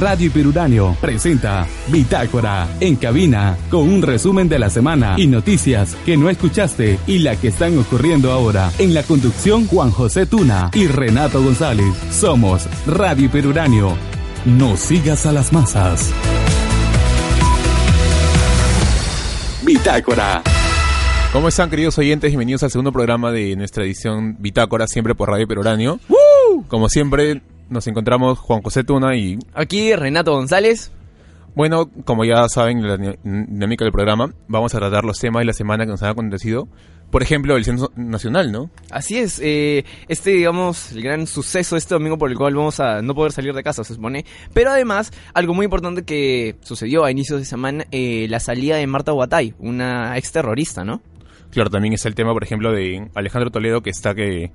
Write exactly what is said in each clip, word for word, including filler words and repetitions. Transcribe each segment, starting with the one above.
Radio Peruranio presenta Bitácora, en cabina, con un resumen de la semana y noticias que no escuchaste y las que están ocurriendo ahora. En la conducción, Juan José Tuna y Renato González. Somos Radio Peruranio. No sigas a las masas. Bitácora. ¿Cómo están, queridos oyentes? Bienvenidos al segundo programa de nuestra edición Bitácora, siempre por Radio Peruranio. ¡Woo! Como siempre, nos encontramos Juan José Tuna y... aquí, Renato González. Bueno, como ya saben, la dinámica del programa, vamos a tratar los temas de la semana que nos han acontecido. Por ejemplo, el censo nacional, ¿no? Así es. Eh, este, digamos, el gran suceso este domingo por el cual vamos a no poder salir de casa, se supone. Pero además, algo muy importante que sucedió a inicios de semana, eh, la salida de Martha Huatay, una exterrorista, ¿no? Claro, también está el tema, por ejemplo, de Alejandro Toledo, que está que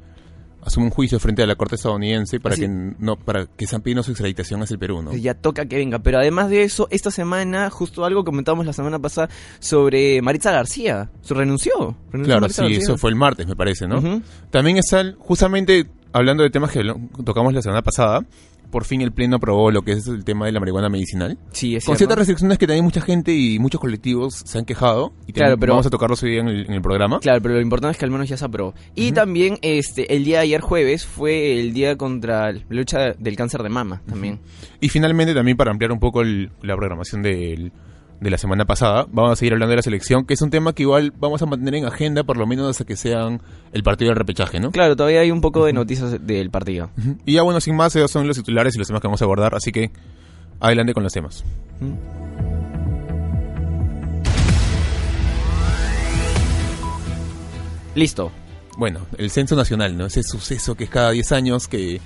asume un juicio frente a la Corte estadounidense para Así, que no para que San Pino su extraditación hacia el Perú, ¿no? Ya toca que venga. Pero además de eso, esta semana, justo algo comentamos la semana pasada sobre Maritza García. Se renunció. renunció claro, sí, García. Eso fue el martes, me parece, ¿no? Uh-huh. También está, el, justamente, hablando de temas que tocamos la semana pasada, por fin el Pleno aprobó lo que es el tema de la marihuana medicinal. Sí, es cierto. Con ciertas restricciones que también mucha gente y muchos colectivos se han quejado. Y claro, también, pero vamos a tocarlos hoy día en el, en el programa. Claro, pero lo importante es que al menos ya se aprobó. Y uh-huh. también este el día de ayer jueves fue el día contra la lucha del cáncer de mama también. Uh-huh. Y finalmente también para ampliar un poco el, la programación del... de la semana pasada, vamos a seguir hablando de la selección, que es un tema que igual vamos a mantener en agenda por lo menos hasta que sean el partido del repechaje, ¿no? Claro, todavía hay un poco uh-huh. de noticias del partido. Uh-huh. Y ya bueno, sin más, esos son los titulares y los temas que vamos a abordar, así que adelante con los temas. Uh-huh. Listo. Bueno, el censo nacional, ¿no? Ese suceso que es cada diez años que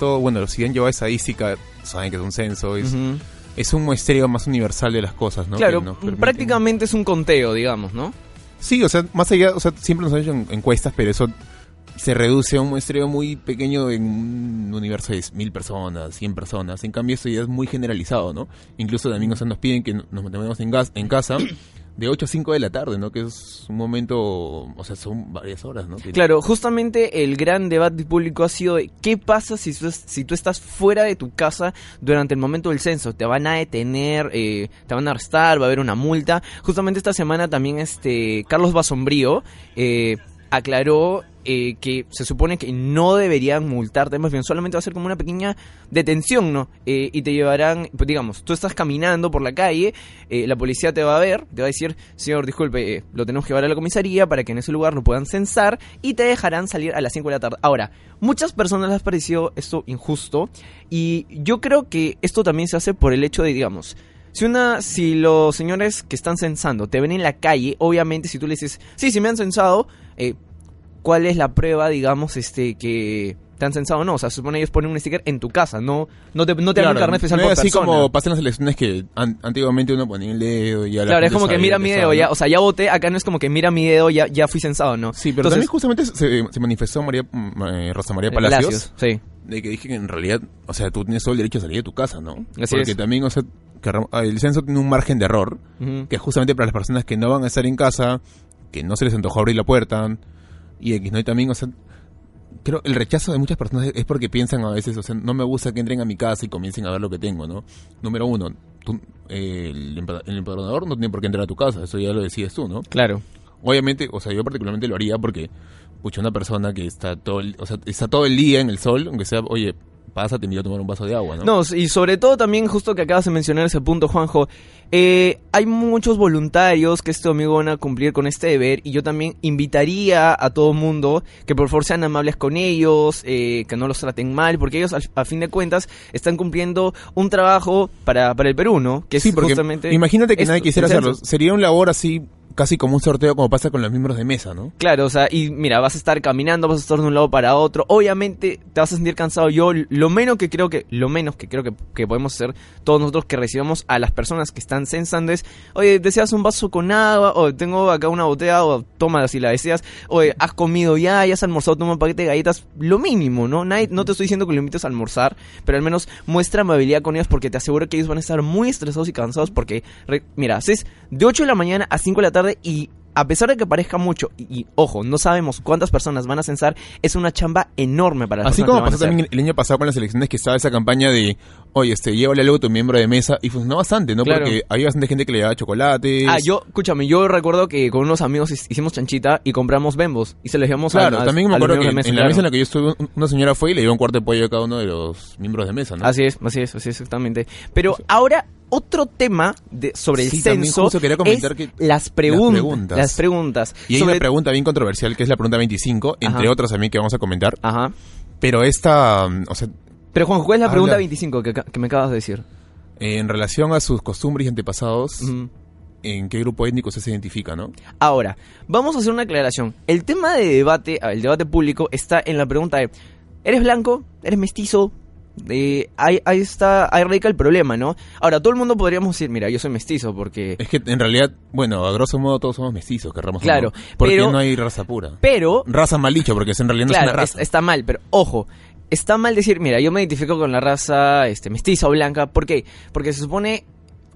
todo, bueno, si bien lleva estadística, saben que es un censo, es... Uh-huh. Es un muestreo más universal de las cosas, ¿no? Claro, prácticamente es un conteo, digamos, ¿no? Sí, o sea, más allá, o sea, siempre nos han hecho encuestas, pero eso se reduce a un muestreo muy pequeño en un universo de mil personas, cien personas. En cambio, esto ya es muy generalizado, ¿no? Incluso también, o sea, nos piden que nos mantengamos en, gas, en casa de ocho a cinco de la tarde, ¿no? Que es un momento, o sea, son varias horas, ¿no? Claro, justamente el gran debate público ha sido ¿qué pasa si tú, si tú estás fuera de tu casa durante el momento del censo? ¿Te van a detener? Eh, ¿Te van a arrestar? ¿Va a haber una multa? Justamente esta semana también este Carlos Basombrío eh, aclaró eh, que se supone que no deberían multarte, más bien solamente va a ser como una pequeña detención, ¿no? Eh, y te llevarán, pues, digamos, tú estás caminando por la calle, eh, la policía te va a ver, te va a decir, señor, disculpe, eh, lo tenemos que llevar a la comisaría para que en ese lugar lo puedan censar y te dejarán salir a las cinco de la tarde. Ahora, muchas personas les ha parecido esto injusto y yo creo que esto también se hace por el hecho de, digamos... Si una, si los señores que están censando te ven en la calle, obviamente si tú le dices, sí, sí me han censado, eh, ¿cuál es la prueba, digamos, este, que te han censado o no? O sea, se supone ellos ponen un sticker en tu casa, no, no te, no te claro, dan un carnet especial no por persona. Así como pasan las elecciones que an- antiguamente uno ponía el dedo y a la Claro, es como que mira mi dedo, ¿no? Ya, o sea, ya voté, acá no es como que mira mi dedo, ya, ya fui censado, ¿no? Sí, pero entonces, también justamente se, se manifestó María, eh, Rosa María Palacios, Palacios, sí, de que dije que en realidad, o sea, tú tienes todo el derecho a salir de tu casa, ¿no? Así Porque es. también, o sea... el censo tiene un margen de error, uh-huh. que es justamente para las personas que no van a estar en casa, que no se les antojó abrir la puerta, y X, ¿no? Y también, o sea, creo el rechazo de muchas personas es porque piensan a veces, o sea, no me gusta que entren a mi casa y comiencen a ver lo que tengo, ¿no? Número uno, tú, eh, el, el empadronador no tiene por qué entrar a tu casa, eso ya lo decides tú, ¿no? Claro. Obviamente, o sea, yo particularmente lo haría porque, pucha, una persona que está todo el, o sea, está todo el día en el sol, aunque sea, oye... pásate, mira, tomar un vaso de agua, ¿no? No, y sobre todo también, justo que acabas de mencionar ese punto, Juanjo, eh, hay muchos voluntarios que este domingo van a cumplir con este deber, y yo también invitaría a todo mundo que por favor sean amables con ellos, eh, que no los traten mal, porque ellos, a, a fin de cuentas, están cumpliendo un trabajo para, para el Perú, ¿no? Que sí, es porque justamente imagínate que esto, nadie quisiera hacerlo, sería un labor así... casi como un sorteo como pasa con los miembros de mesa, ¿no? Claro, o sea, y mira, vas a estar caminando, vas a estar de un lado para otro, obviamente te vas a sentir cansado. Yo lo menos que creo que, lo menos que creo que, que podemos hacer todos nosotros que recibamos a las personas que están censando es, oye, ¿deseas un vaso con agua? O tengo acá una botella, o toma si la deseas, oye, ¿has comido ya? ¿Ya has almorzado? Toma un paquete de galletas, lo mínimo, ¿no? Nadie, no te estoy diciendo que lo invites a almorzar, pero al menos muestra amabilidad con ellos porque te aseguro que ellos van a estar muy estresados y cansados porque, re, mira, haces de ocho de la mañana a cinco de la tarde y a pesar de que parezca mucho, y, y ojo, no sabemos cuántas personas van a censar, es una chamba enorme para las Así personas. Así como pasó también el año pasado con las elecciones que estaba esa campaña de oye, este, llévale luego tu miembro de mesa, y funcionó bastante, ¿no? Claro. Porque había bastante gente que le llevaba chocolates. Ah, yo, escúchame, yo recuerdo que con unos amigos hicimos chanchita y compramos bembos, y se les llevamos claro, a Claro, también me acuerdo que mesa, en la claro. mesa en la que yo estuve, una señora fue y le dio un cuarto de pollo a cada uno de los miembros de mesa, ¿no? Así es, así es, así es, exactamente. Pero sí. ahora, otro tema de, sobre el sí, censo quería comentar es que las, pregun- las preguntas. Las preguntas. Y hay sobre... una pregunta bien controversial, que es la pregunta veinticinco, Ajá. entre otras también que vamos a comentar. Ajá. Pero esta, o sea... Pero Juan, ¿cuál es la Habla. pregunta veinticinco que, que me acabas de decir? En relación a sus costumbres y antepasados, uh-huh. ¿en qué grupo étnico se identifica, no? Ahora, vamos a hacer una aclaración. El tema de debate, el debate público, está en la pregunta de, ¿eres blanco? ¿Eres mestizo? Eh, ahí, ahí está, ahí radica el problema, ¿no? Ahora, todo el mundo podríamos decir, mira, yo soy mestizo porque... Es que en realidad, bueno, a grosso modo todos somos mestizos, querramos Claro, o no, porque pero, no hay raza pura. Pero... Raza mal dicho, porque en realidad no claro, es una raza. Es, está mal, pero ojo... Está mal decir, mira, yo me identifico con la raza este, mestiza o blanca. ¿Por qué? Porque se supone,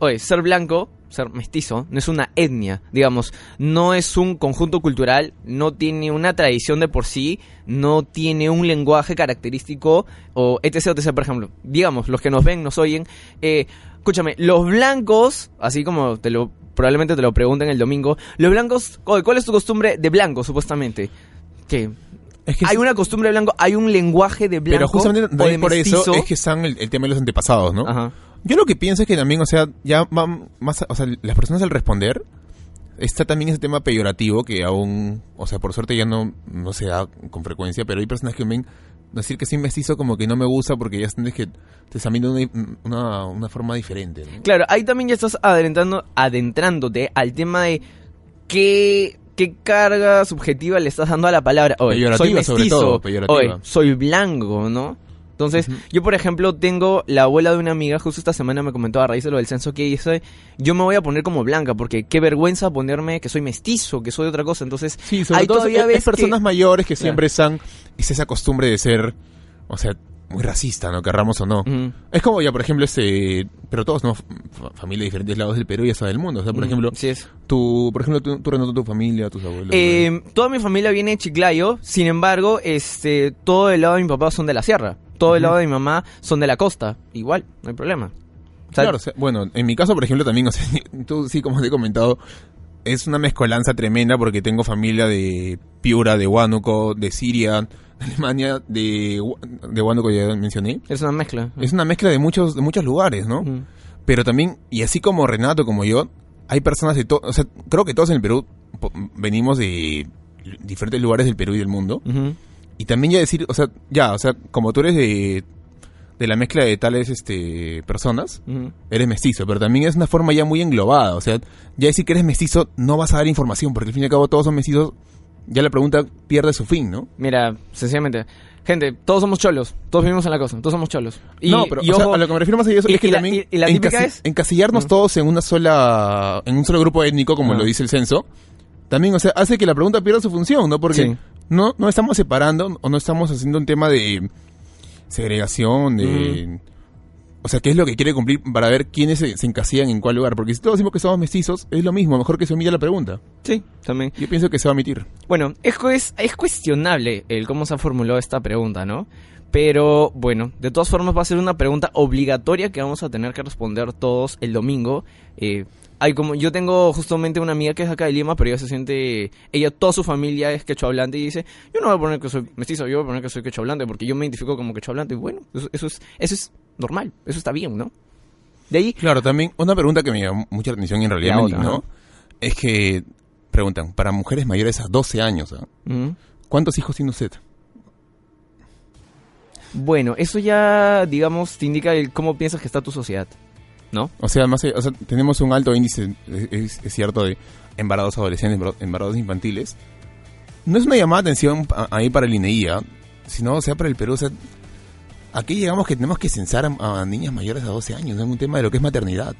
oye, ser blanco, ser mestizo, no es una etnia, digamos. No es un conjunto cultural, no tiene una tradición de por sí, no tiene un lenguaje característico, o etc, etcétera, por ejemplo. Digamos, los que nos ven, nos oyen. Eh, escúchame, los blancos, así como te lo probablemente te lo pregunten el domingo, los blancos, oye, ¿cuál es tu costumbre de blanco, supuestamente? ¿Qué? Es que hay es... una costumbre de blanco, hay un lenguaje de blanco. Pero justamente de de por mestizo. Eso es que están el, el tema de los antepasados, ¿no? Ajá. Yo lo que pienso es que también, o sea, ya van más, o sea, las personas al responder, está también ese tema peyorativo que aún, o sea, por suerte ya no, no se da con frecuencia, pero hay personas que ven, decir que soy mestizo como que no me gusta porque ya sientes que te están viendo una, una, una forma diferente, ¿no? Claro, ahí también ya estás adentrando, adentrándote al tema de qué... ¿Qué carga subjetiva le estás dando a la palabra? Oye, soy mestizo, sobre todo, oye, soy blanco, ¿no? Entonces, uh-huh. yo por ejemplo tengo la abuela de una amiga, justo esta semana me comentó a raíz de lo del censo que dice, yo me voy a poner como blanca, porque qué vergüenza ponerme que soy mestizo, que soy otra cosa. Entonces, sí, hay todavía es, ves personas que... mayores que siempre están, es esa costumbre de ser, o sea, muy racista, ¿no? Querramos o no. Uh-huh. Es como ya, por ejemplo, este... Pero todos, ¿no? F- familia de diferentes lados del Perú y hasta del mundo. O sea, por uh-huh. ejemplo... Sí es. Tu, por ejemplo, tú, tú Renato, tu familia, tus abuelos... Eh, ¿no? Toda mi familia viene de Chiclayo. Sin embargo, este... Todo el lado de mi papá son de la sierra. Todo uh-huh. el lado de mi mamá son de la costa. Igual, no hay problema. O sea, claro, o sea, bueno, en mi caso, por ejemplo, también... O sea, tú sí, como te he comentado... Es una mezcolanza tremenda porque tengo familia de Piura, de Huánuco, de Siria... Alemania, de, de Huánuco ya mencioné. Es una mezcla. Es una mezcla de muchos de muchos lugares, ¿no? Uh-huh. Pero también, y así como Renato, como yo, hay personas de todo, o sea, creo que todos en el Perú po- venimos de diferentes lugares del Perú y del mundo. Uh-huh. Y también ya decir, o sea, ya, o sea, como tú eres de, de la mezcla de tales este personas, uh-huh. eres mestizo, pero también es una forma ya muy englobada, o sea, ya decir que eres mestizo no vas a dar información, porque al fin y al cabo todos son mestizos. Ya la pregunta pierde su fin, ¿no? Mira, sencillamente, gente, todos somos cholos, todos vivimos en la cosa, todos somos cholos. Y, no, pero y o ojo, sea, a lo que me refiero más a eso y, es que y la, también y la típica encasi- es... encasillarnos uh-huh. todos en una sola, en un solo grupo étnico, como uh-huh. lo dice el censo, también, o sea, hace que la pregunta pierda su función, ¿no? Porque sí. no, no estamos separando o no estamos haciendo un tema de segregación, de... Uh-huh. O sea, ¿qué es lo que quiere cumplir para ver quiénes se, se encasillan en cuál lugar? Porque si todos decimos que somos mestizos, es lo mismo. Mejor que se omita la pregunta. Sí, también. Yo pienso que se va a omitir. Bueno, es, es, es cuestionable el cómo se ha formulado esta pregunta, ¿no? Pero, bueno, de todas formas va a ser una pregunta obligatoria que vamos a tener que responder todos el domingo. Eh, hay como yo tengo justamente una amiga que es acá de Lima, pero ella se siente... Ella, toda su familia es quechohablante y dice... Yo no voy a poner que soy mestizo, yo voy a poner que soy quechohablante porque yo me identifico como quechohablante. Y bueno, eso, eso es... Eso es normal, eso está bien, ¿no? De ahí... Claro, también una pregunta que me llamó mucha atención y en realidad me indignó, es que preguntan, para mujeres mayores a doce años, ¿eh? Uh-huh. ¿Cuántos hijos tiene usted? Bueno, eso ya, digamos, te indica el cómo piensas que está tu sociedad, ¿no? O sea, más, o sea tenemos un alto índice, es, es cierto, de embarazos adolescentes, embarazos infantiles. No es una llamada de atención ahí para el I N E I, ¿eh? Sino, o sea, para el Perú, o sea... Aquí llegamos que tenemos que censar a, a niñas mayores a doce años, es un tema de lo que es maternidad.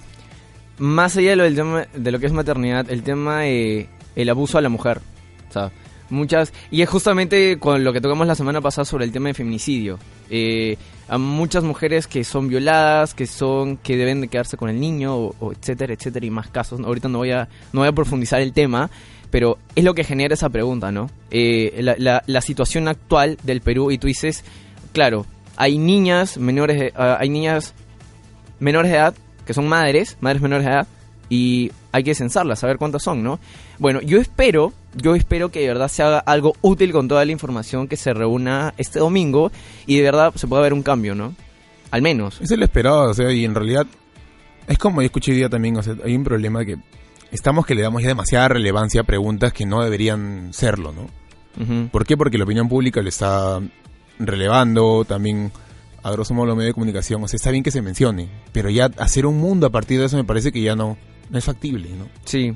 Más allá de lo, del tema, de lo que es maternidad, el tema de el abuso a la mujer. O sea, muchas... Y es justamente con lo que tocamos la semana pasada sobre el tema de feminicidio. Eh, a muchas mujeres que son violadas, que son que deben de quedarse con el niño, o, o etcétera, etcétera, y más casos. Ahorita no voy a, no voy a profundizar el tema, pero es lo que genera esa pregunta, ¿no? Eh, la, la, la situación actual del Perú, y tú dices, claro... Hay niñas menores, de, uh, hay niñas menores de edad, que son madres, madres menores de edad, y hay que censarlas, saber cuántas son, ¿no? Bueno, yo espero, yo espero que de verdad se haga algo útil con toda la información que se reúna este domingo y de verdad se pueda ver un cambio, ¿no? Al menos. Eso es lo esperado, o sea, y en realidad es como yo escuché hoy día también, o sea, hay un problema que estamos que le damos ya demasiada relevancia a preguntas que no deberían serlo, ¿no? Uh-huh. ¿Por qué? Porque la opinión pública lo está relevando, también a grosso modo los medios de comunicación, o sea, está bien que se mencione, pero ya hacer un mundo a partir de eso me parece que ya no, no es factible, ¿no? Sí.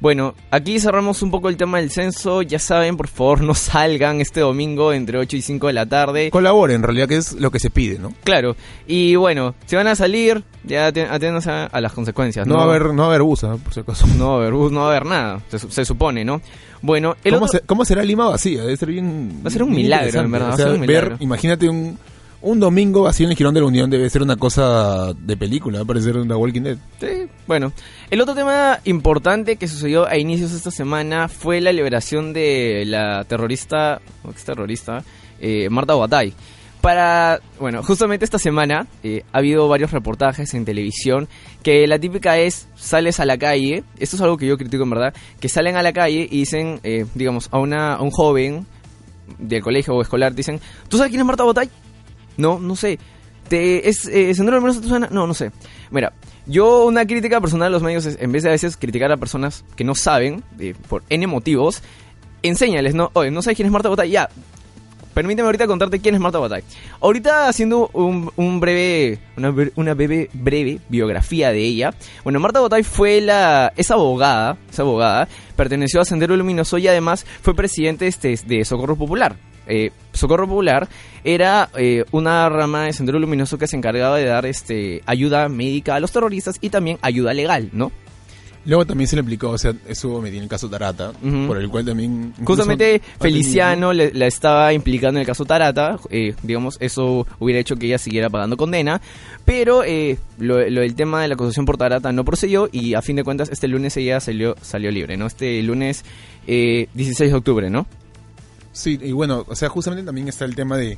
Bueno, aquí cerramos un poco el tema del censo. Ya saben, por favor, no salgan este domingo entre ocho y cinco de la tarde. Colaboren, en realidad, que es lo que se pide, ¿no? Claro. Y bueno, si van a salir, ya aténganse a, a las consecuencias, ¿no? No va a haber, no va a haber bus, ¿eh? Por si acaso. No va a haber bus, no va a haber nada, se, se supone, ¿no? Bueno, el ¿Cómo, otro... se, ¿Cómo será Lima vacía? Debe ser bien... Va a ser un milagro, en verdad. O sea, va a ser un milagro. Ver, imagínate un... Un domingo vacío en el Girón de la Unión debe ser una cosa de película, va a parecer una Walking Dead. Sí, bueno. El otro tema importante que sucedió a inicios de esta semana fue la liberación de la terrorista, ex terrorista, eh, Martha Huatay. Para, bueno, justamente esta semana eh, ha habido varios reportajes en televisión que la típica es, sales a la calle, esto es algo que yo critico en verdad, que salen a la calle y dicen, eh, digamos, a, una, a un joven del colegio o escolar, dicen, ¿tú sabes quién es Martha Huatay? No, no sé. ¿Te, ¿Es eh, Sendero Luminoso? No, no sé. Mira, yo una crítica personal a los medios es, en vez de a veces criticar a personas que no saben, eh, por N motivos, enséñales, ¿no? Oye, ¿no sabes quién es Martha Huatay? Ya, permíteme ahorita contarte quién es Martha Huatay. Ahorita haciendo un, un breve, una, una breve, breve biografía de ella. Bueno, Martha Huatay fue la... Es abogada, es abogada, perteneció a Sendero Luminoso y además fue presidente este, de Socorro Popular. Eh, Socorro Popular era eh, una rama de Sendero Luminoso que se encargaba de dar este ayuda médica a los terroristas y también ayuda legal, ¿no? Luego también se le implicó, o sea, eso me tiene el caso Tarata, uh-huh. por el cual también... Justamente Feliciano le, la estaba implicando en el caso Tarata, eh, digamos, eso hubiera hecho que ella siguiera pagando condena, pero eh, lo, lo el tema de la acusación por Tarata no procedió y a fin de cuentas este lunes ella salió, salió libre, ¿no? Este lunes eh, dieciséis de octubre, ¿no? Sí, y bueno, o sea, justamente también está el tema de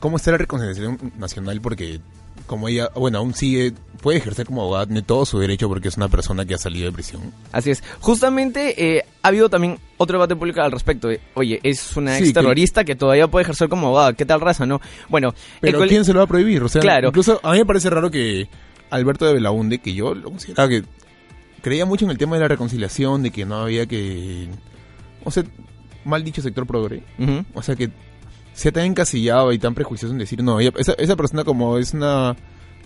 cómo está la reconciliación nacional, porque como ella, bueno, aún sigue, puede ejercer como abogada, tiene todo su derecho porque es una persona que ha salido de prisión. Así es. Justamente eh, ha habido también otro debate público al respecto. De, oye, es una ex terrorista sí, que... que todavía puede ejercer como abogada. ¿Qué tal raza, no? Bueno, pero cole... ¿quién se lo va a prohibir? O sea, claro. Incluso a mí me parece raro que Alberto de Belaúnde, que yo lo consideraba que creía mucho en el tema de la reconciliación, de que no había que... O sea... mal dicho sector progre, uh-huh. o sea que sea tan encasillado y tan prejuicioso en decir no, ella, esa, esa persona como es una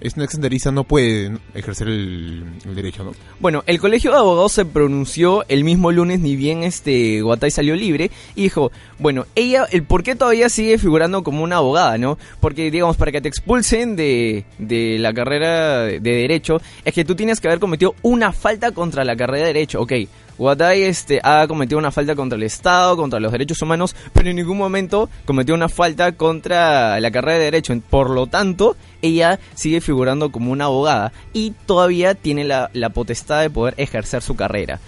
es una extenderiza no puede ejercer el, el derecho, ¿no? Bueno, el colegio de abogados se pronunció el mismo lunes, ni bien este Huatay salió libre, y dijo, bueno, ella, el por qué todavía sigue figurando como una abogada, ¿no? Porque, digamos, para que te expulsen de, de la carrera de Derecho, es que tú tienes que haber cometido una falta contra la carrera de Derecho, ok. Huatay este, ha cometido una falta contra el Estado, contra los derechos humanos, pero en ningún momento cometió una falta contra la carrera de Derecho. Por lo tanto, ella sigue figurando como una abogada y todavía tiene la, la potestad de poder ejercer su carrera.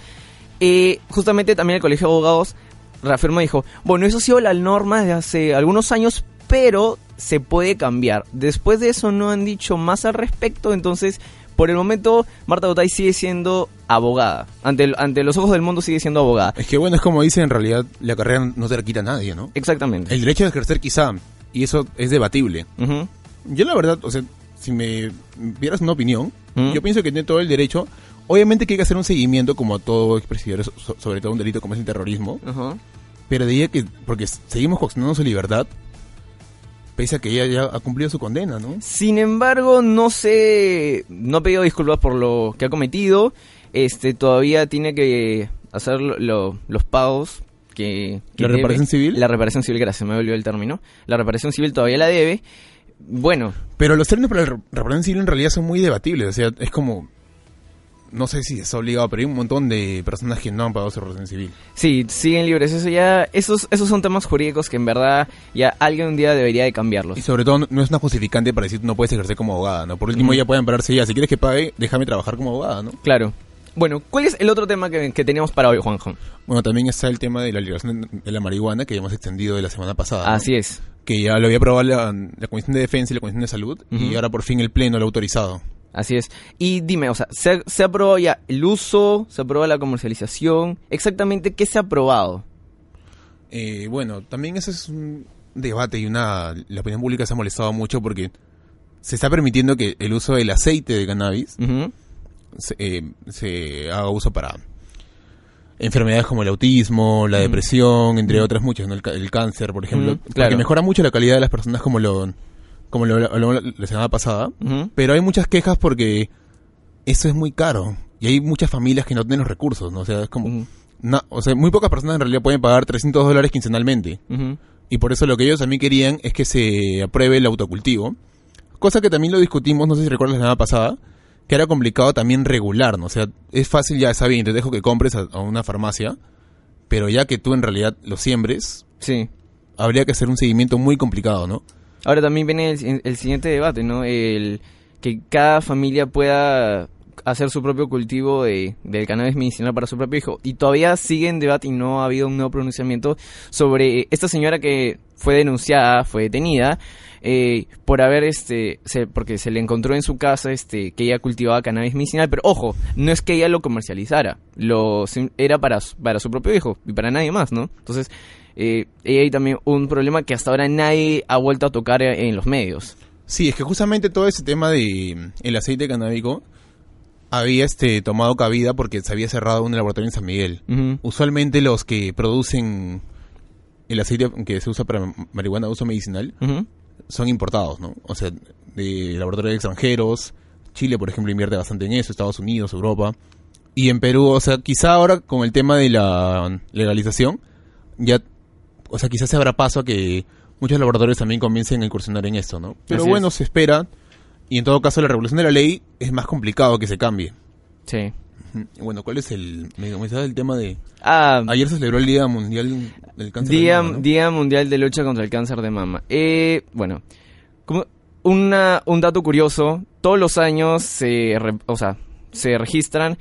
Eh, justamente también el Colegio de Abogados reafirmó y dijo, bueno, eso ha sido la norma desde hace algunos años, pero se puede cambiar. Después de eso no han dicho más al respecto, entonces... Por el momento, Martha Huatay sigue siendo abogada. Ante, el, ante los ojos del mundo sigue siendo abogada. Es que bueno, es como dice, en realidad, la carrera no se la quita a nadie, ¿no? Exactamente. El derecho de ejercer quizá, y eso es debatible. Uh-huh. Yo la verdad, o sea, si me vieras una opinión, uh-huh. yo pienso que tiene todo el derecho. Obviamente que hay que hacer un seguimiento, como a todo expresidente, so, sobre todo un delito como es el terrorismo. Uh-huh. Pero diría que, porque seguimos coaccionando su libertad, pese a que ella ya ha cumplido su condena, ¿no? Sin embargo, no sé, no ha pedido disculpas por lo que ha cometido. Este, todavía tiene que hacer lo, lo, los pagos que, que... ¿La reparación debe. civil? La reparación civil, gracias, me olvidó el término. La reparación civil todavía la debe. Bueno. Pero los términos para la reparación civil en realidad son muy debatibles. O sea, es como... No sé si es obligado, pero hay un montón de personas que no han pagado su relación civil. Sí, siguen libres. Eso ya, esos, esos son temas jurídicos que en verdad ya alguien un día debería de cambiarlos. Y sobre todo no es una justificante para decir no puedes ejercer como abogada, ¿no? Por último mm. ya pueden pararse ya. Si quieres que pague, déjame trabajar como abogada, ¿no? Claro. Bueno, ¿cuál es el otro tema que, que teníamos para hoy, Juanjo? Bueno, también está el tema de la liberación de la marihuana que ya hemos extendido de la semana pasada. ¿No? Así es. Que ya lo había aprobado la, la Comisión de Defensa y la Comisión de Salud, uh-huh. y ahora por fin el Pleno lo ha autorizado. Así es. Y dime, o sea, ¿se, se aprobó ya el uso? ¿Se aprobó la comercialización? ¿Exactamente qué se ha aprobado? Eh, bueno, también ese es un debate y una... La opinión pública se ha molestado mucho porque se está permitiendo que el uso del aceite de cannabis uh-huh. se, eh, se haga uso para enfermedades como el autismo, la uh-huh. depresión, entre otras muchas, ¿no? el, el cáncer, por ejemplo. Uh-huh, claro. Que mejora mucho la calidad de las personas, como lo... como lo hablamos la semana pasada, uh-huh. pero hay muchas quejas porque eso es muy caro y hay muchas familias que no tienen los recursos, ¿no? O sea, es como uh-huh. na, o sea, muy pocas personas en realidad pueden pagar trescientos dólares quincenalmente. Uh-huh. Y por eso lo que ellos también querían es que se apruebe el autocultivo, cosa que también lo discutimos, no sé si recuerdas la semana pasada, que era complicado también regular, ¿no? O sea, es fácil, ya está bien, te dejo que compres a, a una farmacia, pero ya que tú en realidad lo siembres, sí, habría que hacer un seguimiento muy complicado, ¿no? Ahora también viene el, el siguiente debate, ¿no? El que cada familia pueda hacer su propio cultivo de, del cannabis medicinal para su propio hijo. Y todavía sigue en debate y no ha habido un nuevo pronunciamiento sobre esta señora que fue denunciada, fue detenida, eh, por haber, este, se, porque se le encontró en su casa este, que ella cultivaba cannabis medicinal. Pero ojo, no es que ella lo comercializara, lo era para, para su propio hijo y para nadie más, ¿no? Entonces... Eh, y hay también un problema que hasta ahora nadie ha vuelto a tocar en los medios. Sí, es que justamente todo ese tema de el aceite canábico había este tomado cabida porque se había cerrado un laboratorio en San Miguel. Uh-huh. Usualmente los que producen el aceite que se usa para marihuana de uso medicinal uh-huh. son importados, ¿no? O sea, de laboratorios extranjeros. Chile, por ejemplo, invierte bastante en eso, Estados Unidos, Europa. Y en Perú, o sea, quizá ahora con el tema de la legalización ya... O sea, quizás se habrá paso a que muchos laboratorios también comiencen a incursionar en esto, ¿no? Pero Así bueno, es. se espera. Y en todo caso, la regulación de la ley es más complicado que se cambie. Sí. Bueno, ¿cuál es el... Me comenzaba el tema de... Ah, ayer se celebró el Día Mundial del Cáncer día, de Mama, ¿no? Día Mundial de Lucha contra el Cáncer de Mama. Eh, bueno, como una, un dato curioso. Todos los años se, re, o sea, se registran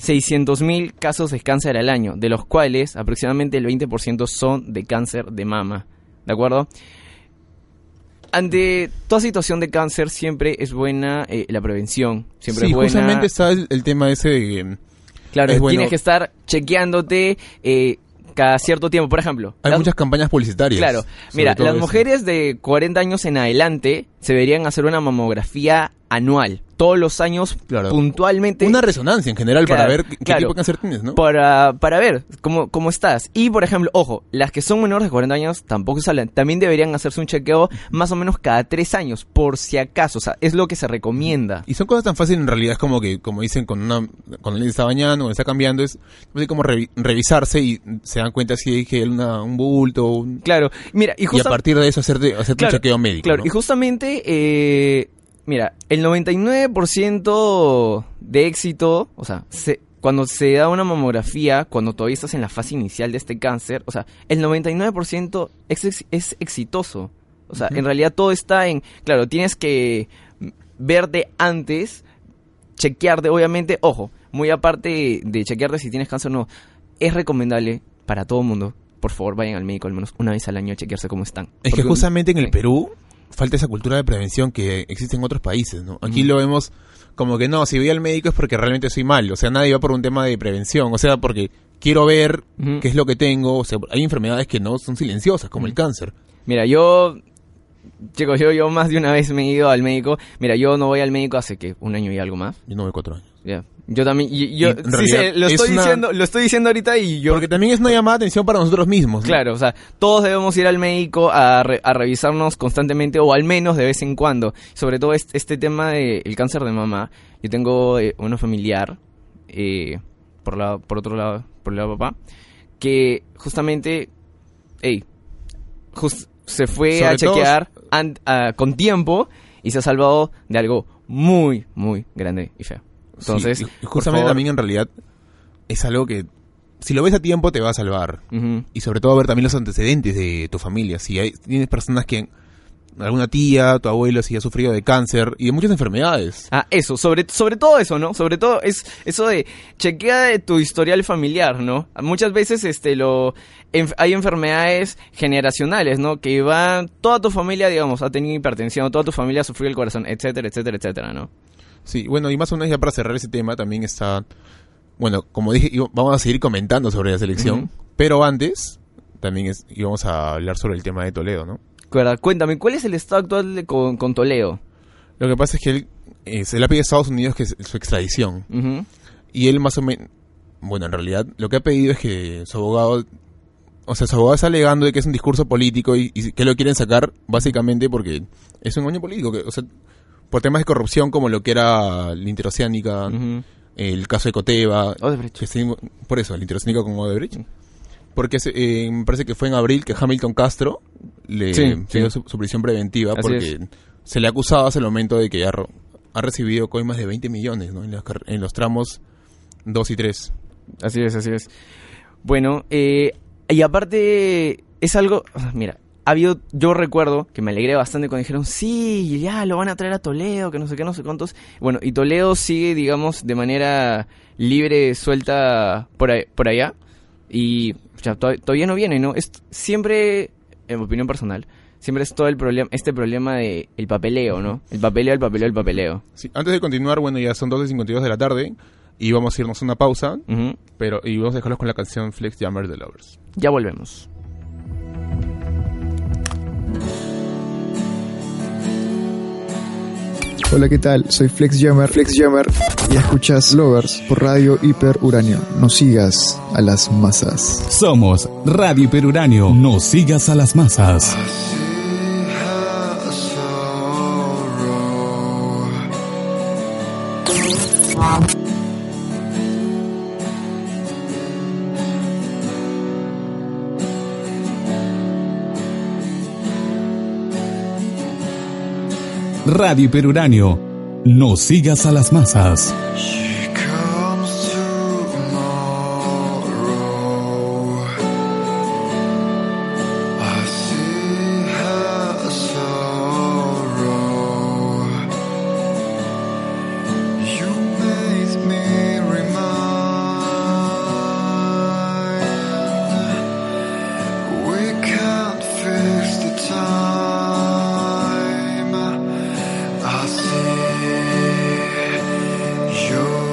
seiscientos mil casos de cáncer al año, de los cuales aproximadamente el veinte por ciento son de cáncer de mama, ¿de acuerdo? Ante toda situación de cáncer siempre es buena eh, la prevención, siempre sí, es buena. Sí, justamente está el, el tema ese de... Claro, es tienes bueno. que estar chequeándote eh, cada cierto tiempo, por ejemplo. Hay las, muchas campañas publicitarias. Claro, mira, las eso. mujeres de cuarenta años en adelante se deberían hacer una mamografía anual, todos los años, claro, puntualmente. Una resonancia en general, claro, para ver qué, claro, qué tipo de cáncer tienes, ¿no? Para, para ver cómo, cómo estás. Y, por ejemplo, ojo, las que son menores de cuarenta años tampoco salen. También deberían hacerse un chequeo más o menos cada tres años, por si acaso. O sea, es lo que se recomienda. Y son cosas tan fáciles en realidad, es como que, como dicen, con una, cuando alguien está bañando o está cambiando, es así como re, revisarse y se dan cuenta si hay que una, un bulto. Un... Claro, mira, y, justa... y a partir de eso hacerte, hacerte claro, un chequeo médico. Claro, ¿no? Y justamente... Eh... Mira, el noventa y nueve por ciento de éxito, o sea, se, cuando se da una mamografía, cuando todavía estás en la fase inicial de este cáncer, o sea, el noventa y nueve por ciento es, es exitoso. O sea, uh-huh. en realidad todo está en... Claro, tienes que verte antes, chequearte, obviamente, ojo, muy aparte de chequearte si tienes cáncer o no, es recomendable para todo el mundo, por favor, vayan al médico al menos una vez al año a chequearse cómo están. Es que justamente en el Perú... falta esa cultura de prevención que existe en otros países, ¿no? Aquí uh-huh. lo vemos como que no, si voy al médico es porque realmente soy mal, o sea, nadie va por un tema de prevención, o sea, porque quiero ver uh-huh. qué es lo que tengo, o sea, hay enfermedades que no son silenciosas, como uh-huh. el cáncer. Mira, yo, chicos, yo, yo más de una vez me he ido al médico, mira, yo no voy al médico hace, ¿qué? Un año y algo más. Yo no voy cuatro años. Ya. Yeah. Yo también, yo, yo sí sé, lo estoy es una... diciendo, lo estoy diciendo ahorita y yo... Porque también es una llamada de atención para nosotros mismos, ¿no? Claro, o sea, todos debemos ir al médico a, re, a revisarnos constantemente o al menos de vez en cuando. Sobre todo este, este tema del de cáncer de mamá. Yo tengo eh, uno familiar, eh, por, la, por otro lado, por el lado de papá, que justamente, hey, just, se fue sobre a chequear todo... and, uh, con tiempo y se ha salvado de algo muy, muy grande y feo. Entonces, sí, justamente también en realidad es algo que si lo ves a tiempo te va a salvar. Uh-huh. Y sobre todo ver también los antecedentes de tu familia. Si hay, tienes personas que... alguna tía, tu abuelo, si ha sufrido de cáncer y de muchas enfermedades. Ah, eso, sobre, sobre todo eso, ¿no? Sobre todo es eso de chequea de tu historial familiar, ¿no? Muchas veces este lo en, hay enfermedades generacionales, ¿no? Que van, toda tu familia, digamos, ha tenido hipertensión, toda tu familia ha sufrido el corazón, etcétera, etcétera, etcétera, ¿no? Sí, bueno, y más o menos ya para cerrar ese tema también está... Bueno, como dije, vamos a seguir comentando sobre la selección, uh-huh. pero antes también es, íbamos a hablar sobre el tema de Toledo, ¿no? Claro, cuéntame, ¿cuál es el estado actual con, con Toledo? Lo que pasa es que él eh, se le ha pedido a Estados Unidos que es su extradición. Uh-huh. Y él más o menos... Bueno, en realidad lo que ha pedido es que su abogado... O sea, su abogado está alegando de que es un discurso político y, y que lo quieren sacar básicamente porque es un engaño político. Que, o sea, por temas de corrupción como lo que era la Interoceánica... Uh-huh. El caso de Ecoteva, Odebrecht. Que se, por eso, el Interoceánica con Odebrecht. Porque se, eh, me parece que fue en abril que Hamilton Castro le sí, pidió sí. su, su prisión preventiva. Así porque es. Se le acusaba hace el momento de que ha, ha recibido coimas de veinte millones, ¿no? en, los, en los tramos dos y tres. Así es, así es. Bueno, eh, y aparte es algo... Mira, ha habido, yo recuerdo que me alegré bastante cuando dijeron sí, ya lo van a traer a Toledo, que no sé qué, no sé cuántos. Bueno, y Toledo sigue, digamos, de manera libre, suelta por, ahí, por allá. Y ya, to- todavía no viene, ¿no? Es, siempre, en mi opinión personal, siempre es todo el problema, este problema de el papeleo, ¿no? El papeleo, el papeleo, el papeleo. Sí, antes de continuar, bueno, ya son doce cincuenta y dos de la tarde y vamos a irnos a una pausa. Uh-huh. Pero y vamos a dejarlos con la canción Flex Jammer de Lovers. Ya volvemos. Hola, ¿qué tal? Soy Flex Jammer, Flex Jammer, y escuchas Lovers por Radio Peruranio. No sigas a las masas. Somos Radio Peruranio. No sigas a las masas. Radio Peruranio, no sigas a las masas. Yo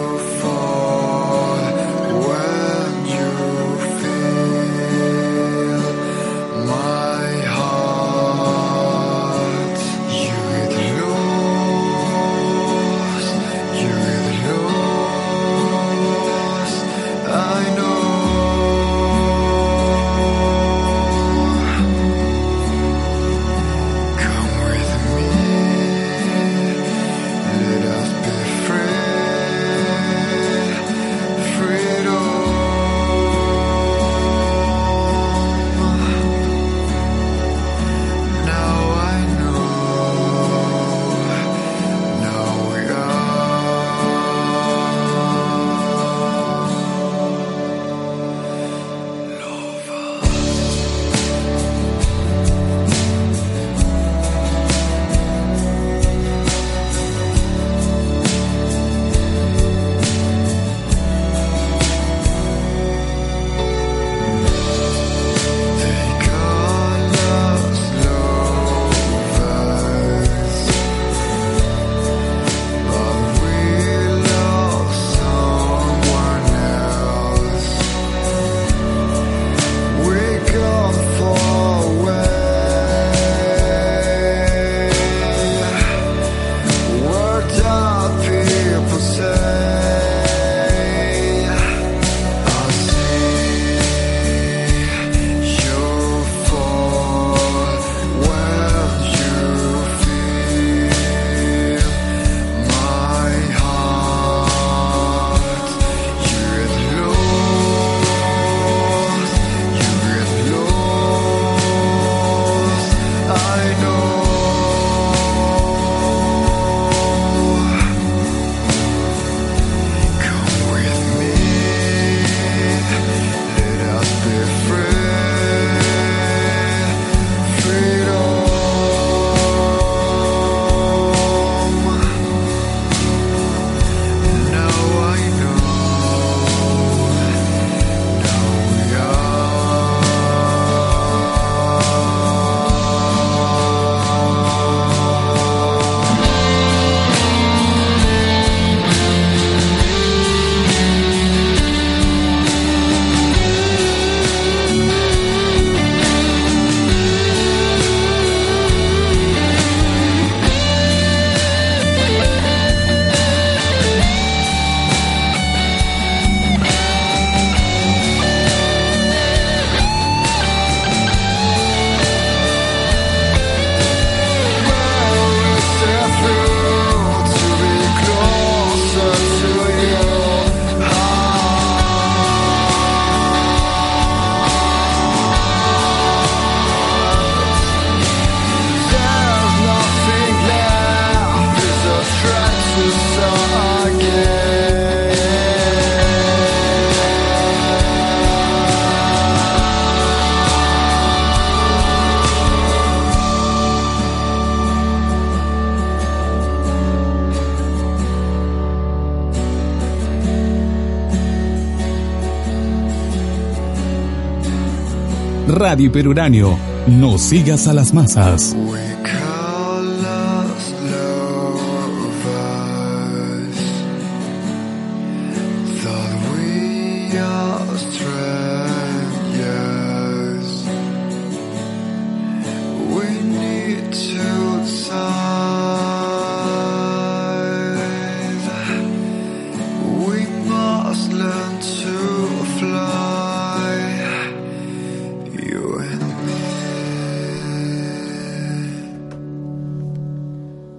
Radio Peruranio, no sigas a las masas.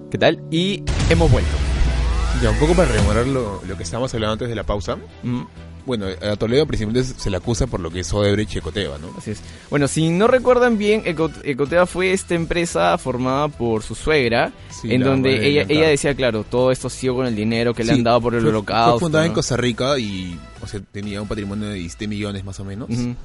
¿Qué tal? Y hemos vuelto. Ya, un poco para rememorar lo, lo que estábamos hablando antes de la pausa. Mm. Bueno, a Toledo principalmente se le acusa por lo que hizo Odebrecht y Ecoteva, ¿no? Así es. Bueno, si no recuerdan bien, Ecoteva fue esta empresa formada por su suegra, sí, en donde ella ella decía, claro, todo esto sido con el dinero que sí, le han dado por el fue, holocausto. Fue fundada, ¿no?, en Costa Rica y, o sea, tenía un patrimonio de diez millones más o menos. Uh-huh.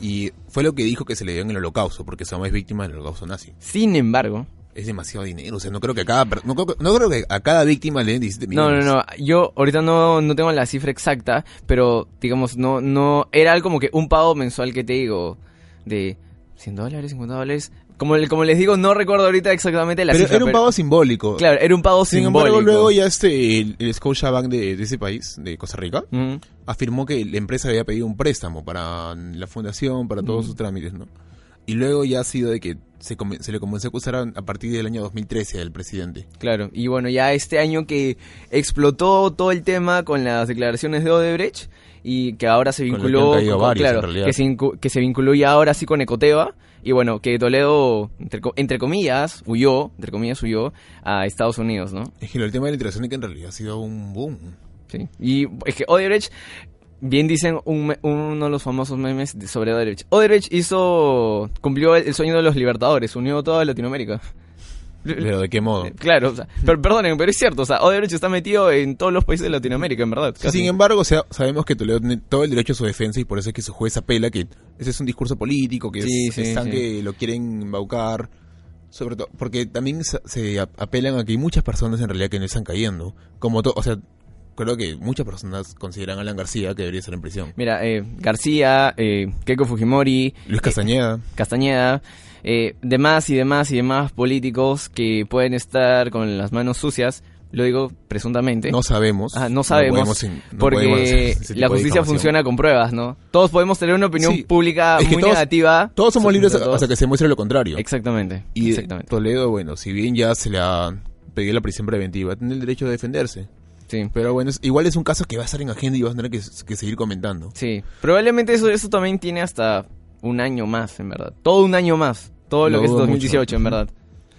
Y fue lo que dijo que se le dio en el holocausto, porque somos víctimas del holocausto nazi. Sin embargo... es demasiado dinero, o sea, no creo que a cada no creo, no creo que a cada víctima le den diecisiete millones. No, no, no, yo ahorita no no tengo la cifra exacta, pero digamos no no era algo como que un pago mensual que te digo de cien dólares, cincuenta dólares. Como como les digo, no recuerdo ahorita exactamente la pero cifra. Pero era un pago pero, simbólico. Claro, era un pago Sin simbólico. Sin embargo, luego ya este el, el Scotiabank de, de ese país, de Costa Rica, mm. afirmó que la empresa había pedido un préstamo para la fundación, para todos mm. sus trámites, ¿no? Y luego ya ha sido de que se, come, se le comenzó a acusar a, a partir del año dos mil trece al presidente. Claro, y bueno, ya este año que explotó todo el tema con las declaraciones de Odebrecht y que ahora se vinculó, con que con, varios, claro, que se, que se vinculó ya ahora sí con Ecoteva. Y bueno, que Toledo, entre, entre comillas, huyó, entre comillas huyó a Estados Unidos, ¿no? Es que el tema de la Interoceánica en realidad ha sido un boom. Sí, y es que Odebrecht... Bien dicen un, uno de los famosos memes de, sobre Odebrecht. Odebrecht hizo, cumplió el, el sueño de los libertadores, unió toda Latinoamérica. ¿Pero de qué modo? Claro, o sea, pero, perdonen, pero es cierto, o sea, Odebrecht está metido en todos los países de Latinoamérica, en verdad. Casi. Sin embargo, o sea, sabemos que Toledo tiene todo el derecho a su defensa y por eso es que su juez apela que ese es un discurso político, que sí, es, sí, están sí. que lo quieren embaucar. Sobre todo, porque también se apelan a que hay muchas personas en realidad que no están cayendo, como todo, o sea... Creo que muchas personas consideran a Alan García que debería estar en prisión. Mira, eh, García, eh, Keiko Fujimori... Luis Castañeda. Eh, Castañeda, eh, demás y demás y demás políticos que pueden estar con las manos sucias, lo digo presuntamente. No sabemos. Ah, no sabemos, no podemos, no porque la justicia funciona con pruebas, ¿no? Todos podemos tener una opinión sí, pública muy todos, negativa. Todos somos libres todos. hasta que se muestre lo contrario. Exactamente. Y exactamente. Toledo, bueno, si bien ya se le ha pedido la prisión preventiva, tiene el derecho de defenderse. Sí. Pero bueno, es, igual es un caso que va a estar en agenda y vas a tener que, que seguir comentando. Sí, probablemente eso eso también tiene hasta un año más, en verdad. Todo un año más, todo lo, lo que es dos mil dieciocho, mucho. En verdad.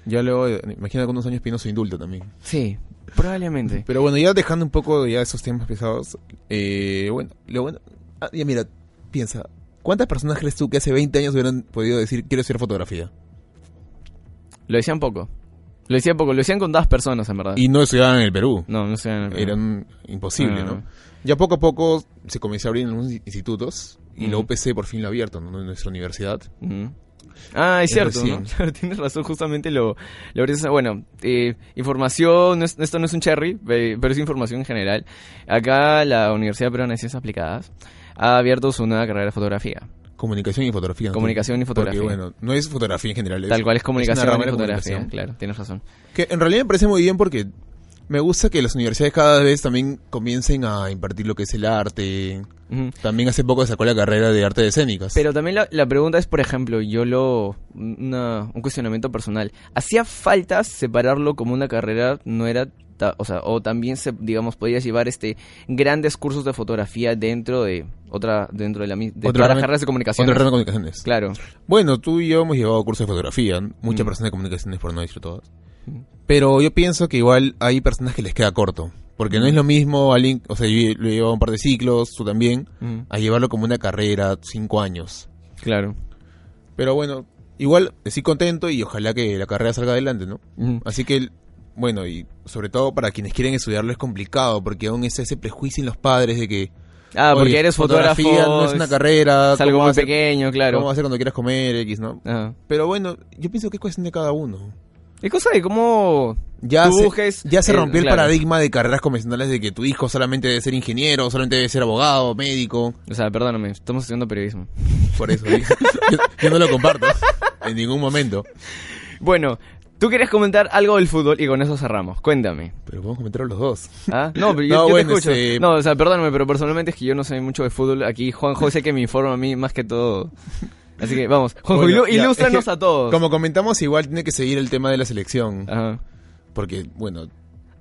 Ya luego, imagina que unos años pidiendo su indulto también. Sí, probablemente. Pero bueno, ya dejando un poco ya esos temas pesados, eh, bueno, lo bueno... Ah, ya mira, piensa, ¿cuántas personas crees tú que hace veinte años hubieran podido decir, quiero hacer fotografía? Lo decían poco. Lo decían poco, lo decían contadas personas, en verdad. Y no estudiaban en el Perú. No, no estudiaban en el Perú. Eran imposible, ah, ¿no? Ya poco a poco se comenzó a abrir en algunos institutos y uh-huh. la U P C por fin lo ha abierto, ¿no?, en nuestra universidad. Uh-huh. Ah, es, es cierto, recién. ¿No? Claro, tienes razón, justamente lo... lo bueno, eh, información, no es, esto no es un cherry, pero es información en general. Acá la Universidad Peruana de Ciencias Aplicadas ha abierto su nueva carrera de fotografía. Comunicación y fotografía. ¿No? Comunicación y fotografía. Porque, bueno, no es fotografía en general. Es, Tal cual es comunicación es y fotografía, comunicación. Claro, tienes razón. Que en realidad me parece muy bien porque me gusta que las universidades cada vez también comiencen a impartir lo que es el arte. Uh-huh. También hace poco sacó la carrera de artes escénicas. Pero también la, la pregunta es, por ejemplo, yo lo... Una, un cuestionamiento personal. ¿Hacía falta separarlo como una carrera? No era... Ta, o sea, o también se, digamos, podías llevar este grandes cursos de fotografía dentro de otra, dentro de la misma de todas las carreras de comunicaciones. Otra rama de comunicaciones. Claro. Bueno, tú y yo hemos llevado cursos de fotografía, ¿no? Muchas mm. personas de comunicaciones, por no decir todas. Mm. Pero yo pienso que igual hay personas que les queda corto. Porque mm. no es lo mismo, alguien, o sea, yo lo llevo un par de ciclos, tú también, mm. a llevarlo como una carrera, cinco años. Claro. Pero bueno, igual estoy contento y ojalá que la carrera salga adelante, ¿no? Mm. Así que el, bueno, y sobre todo para quienes quieren estudiarlo es complicado, porque aún es ese prejuicio en los padres de que... Ah, porque eres fotógrafo, no es una carrera... Es algo muy pequeño, claro. ¿Cómo va a ser cuando quieras comer, X, no? Ajá. Pero bueno, yo pienso que es cuestión de cada uno. Es cosa de cómo Ya tú se, busques... Ya se rompió eh, el claro. paradigma de carreras convencionales de que tu hijo solamente debe ser ingeniero, solamente debe ser abogado, médico. O sea, perdóname, estamos haciendo periodismo. Por eso, yo, yo no lo comparto en ningún momento. Bueno, tú querías comentar algo del fútbol y con eso cerramos. Cuéntame. Pero podemos comentar los dos. ¿Ah? No, pero yo, no, yo bueno, te escucho. Ese... No, o sea, perdóname, pero personalmente es que yo no sé mucho de fútbol. Aquí Juan José que me informa a mí más que todo... Así que vamos, Juanjo, bueno, ilústranos es que, a todos. Como comentamos, igual tiene que seguir el tema de la selección. Ajá. Porque, bueno,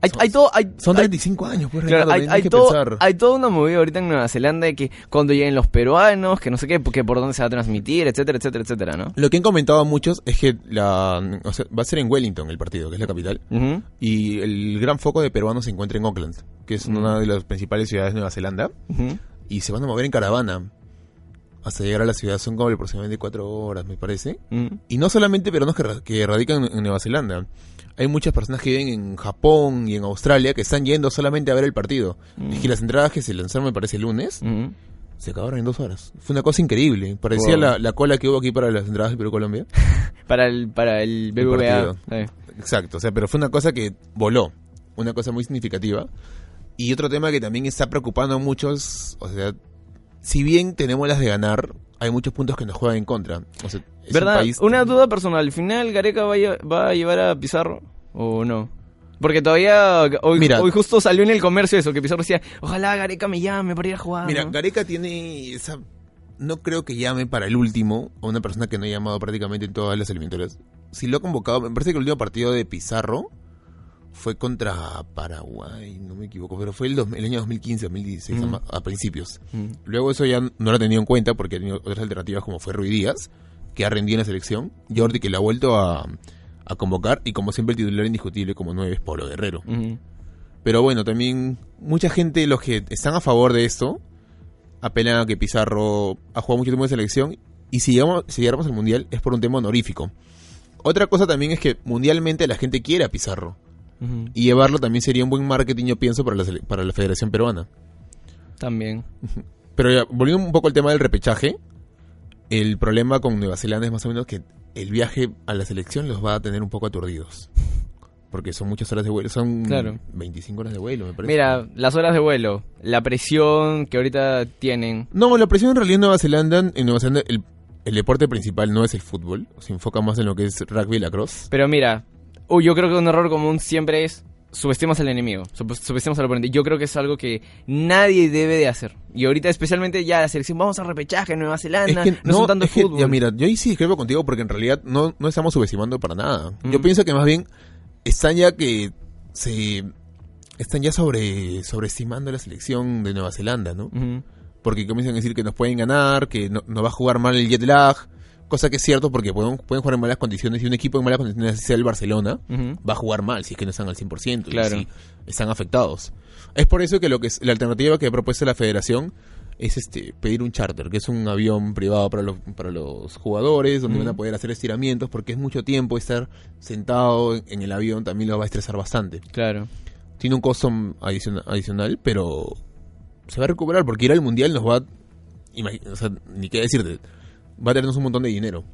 hay, son, hay todo, hay, son treinta y cinco hay, años, pues, Ricardo, claro, hay, hay, que todo, pensar. Hay toda una movida ahorita en Nueva Zelanda de que cuando lleguen los peruanos, que no sé qué, que por dónde se va a transmitir, etcétera, etcétera, etcétera, ¿no? Lo que han comentado muchos es que la, o sea, va a ser en Wellington el partido, que es la capital, uh-huh. y el gran foco de peruanos se encuentra en Auckland, que es uh-huh. una de las principales ciudades de Nueva Zelanda, uh-huh. y se van a mover en caravana. Hasta llegar a la ciudad son como aproximadamente cuatro horas, me parece. Mm. Y no solamente peruanos que, ra- que radican en Nueva Zelanda. Hay muchas personas que viven en Japón y en Australia que están yendo solamente a ver el partido. Mm. Es que las entradas que se lanzaron, me parece, el lunes, mm. se acabaron en dos horas. Fue una cosa increíble. Parecía wow. la, la cola que hubo aquí para las entradas de Perú-Colombia. para el para el B B V A. El Exacto, o sea, pero fue una cosa que voló. Una cosa muy significativa. Y otro tema que también está preocupando a muchos, o sea... Si bien tenemos las de ganar, hay muchos puntos que nos juegan en contra. O sea, es ¿verdad? Un país... Una duda personal. ¿Al final Gareca va a, lle- va a llevar a Pizarro o no? Porque todavía hoy, mira, hoy justo salió en el comercio eso, que Pizarro decía, ojalá Gareca me llame para ir a jugar. Mira, ¿no? Gareca tiene esa... No creo que llame para el último a una persona que no ha llamado prácticamente en todas las eliminatorias. Si lo ha convocado, me parece que el último partido de Pizarro fue contra Paraguay, no me equivoco, pero fue el, dos, el año dos mil quince, dos mil dieciséis, mm. a, a principios. Mm. Luego eso ya no lo ha tenido en cuenta porque ha tenido otras alternativas como fue Ruiz Díaz, que ha rendido en la selección, Jordi que lo ha vuelto a, a convocar y como siempre el titular indiscutible como nueve es Pablo Guerrero. Mm. Pero bueno, también mucha gente, los que están a favor de esto, apelan a que Pizarro ha jugado mucho tiempo en selección y si llegamos, si llegamos al Mundial es por un tema honorífico. Otra cosa también es que mundialmente la gente quiere a Pizarro. Uh-huh. Y llevarlo también sería un buen marketing, yo pienso, para la, para la Federación Peruana. También. Pero ya, volviendo un poco al tema del repechaje, el problema con Nueva Zelanda es más o menos que el viaje a la selección los va a tener un poco aturdidos. Porque son muchas horas de vuelo, son claro. veinticinco horas de vuelo, me parece. Mira, las horas de vuelo, la presión que ahorita tienen. No, la presión en realidad en Nueva Zelanda, en Nueva Zelanda el, el deporte principal no es el fútbol, se enfoca más en lo que es rugby y lacrosse. Pero mira... Uy, yo creo que un error común siempre es subestimas al enemigo, subestimas al oponente. Yo creo que es algo que nadie debe de hacer. Y ahorita especialmente ya la selección, vamos a repechaje en Nueva Zelanda, es que no son tanto fútbol. Que, ya mira, yo ahí sí discrepo contigo porque en realidad no, no estamos subestimando para nada. Mm. Yo pienso que más bien están ya que se están ya sobre sobreestimando la selección de Nueva Zelanda, ¿no? Mm. Porque comienzan a decir que nos pueden ganar, que no, nos va a jugar mal el jet lag. Cosa que es cierto porque pueden, pueden jugar en malas condiciones y un equipo en malas condiciones, sea el Barcelona, uh-huh. va a jugar mal si es que no están al cien por ciento. Claro. Y si están afectados. Es por eso que lo que es, la alternativa que ha propuesto la federación es este pedir un charter, que es un avión privado para los, para los jugadores, donde uh-huh. van a poder hacer estiramientos, porque es mucho tiempo estar sentado en, en el avión, también lo va a estresar bastante. Claro. Tiene un costo adiciona, adicional, pero se va a recuperar porque ir al Mundial nos va a... Imagina, o sea, ni qué decirte... Va a tenernos un montón de dinero.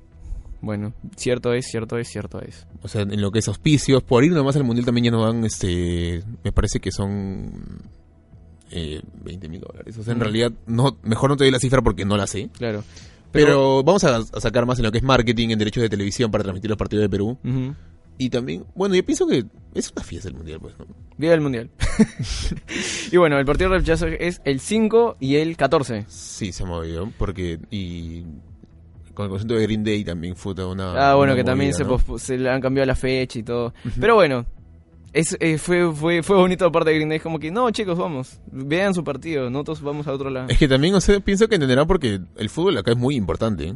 Bueno, cierto es, cierto es, cierto es. O sea, en lo que es auspicios, por ir nomás al Mundial también ya nos dan, este, me parece que son eh, veinte mil dólares. O sea, en mm. realidad, no, mejor no te doy la cifra porque no la sé. Claro. Pero, Pero vamos a, a sacar más en lo que es marketing, en derechos de televisión para transmitir los partidos de Perú. Uh-huh. Y también, bueno, yo pienso que es una fiesta el Mundial, pues, ¿no? Viva el Mundial. Y bueno, el partido de rechazo es el cinco y el catorce. Sí, se movió, porque... y con el concepto de Green Day también fue toda una... Ah, bueno, una que movida, también se, ¿no? posp- se le han cambiado la fecha y todo. Uh-huh. Pero bueno, es, eh, fue, fue, fue bonito la parte de Green Day. Como que, no, chicos, vamos, vean su partido, nosotros vamos a otro lado. Es que también, o sea, pienso que entenderán porque el fútbol acá es muy importante, ¿eh?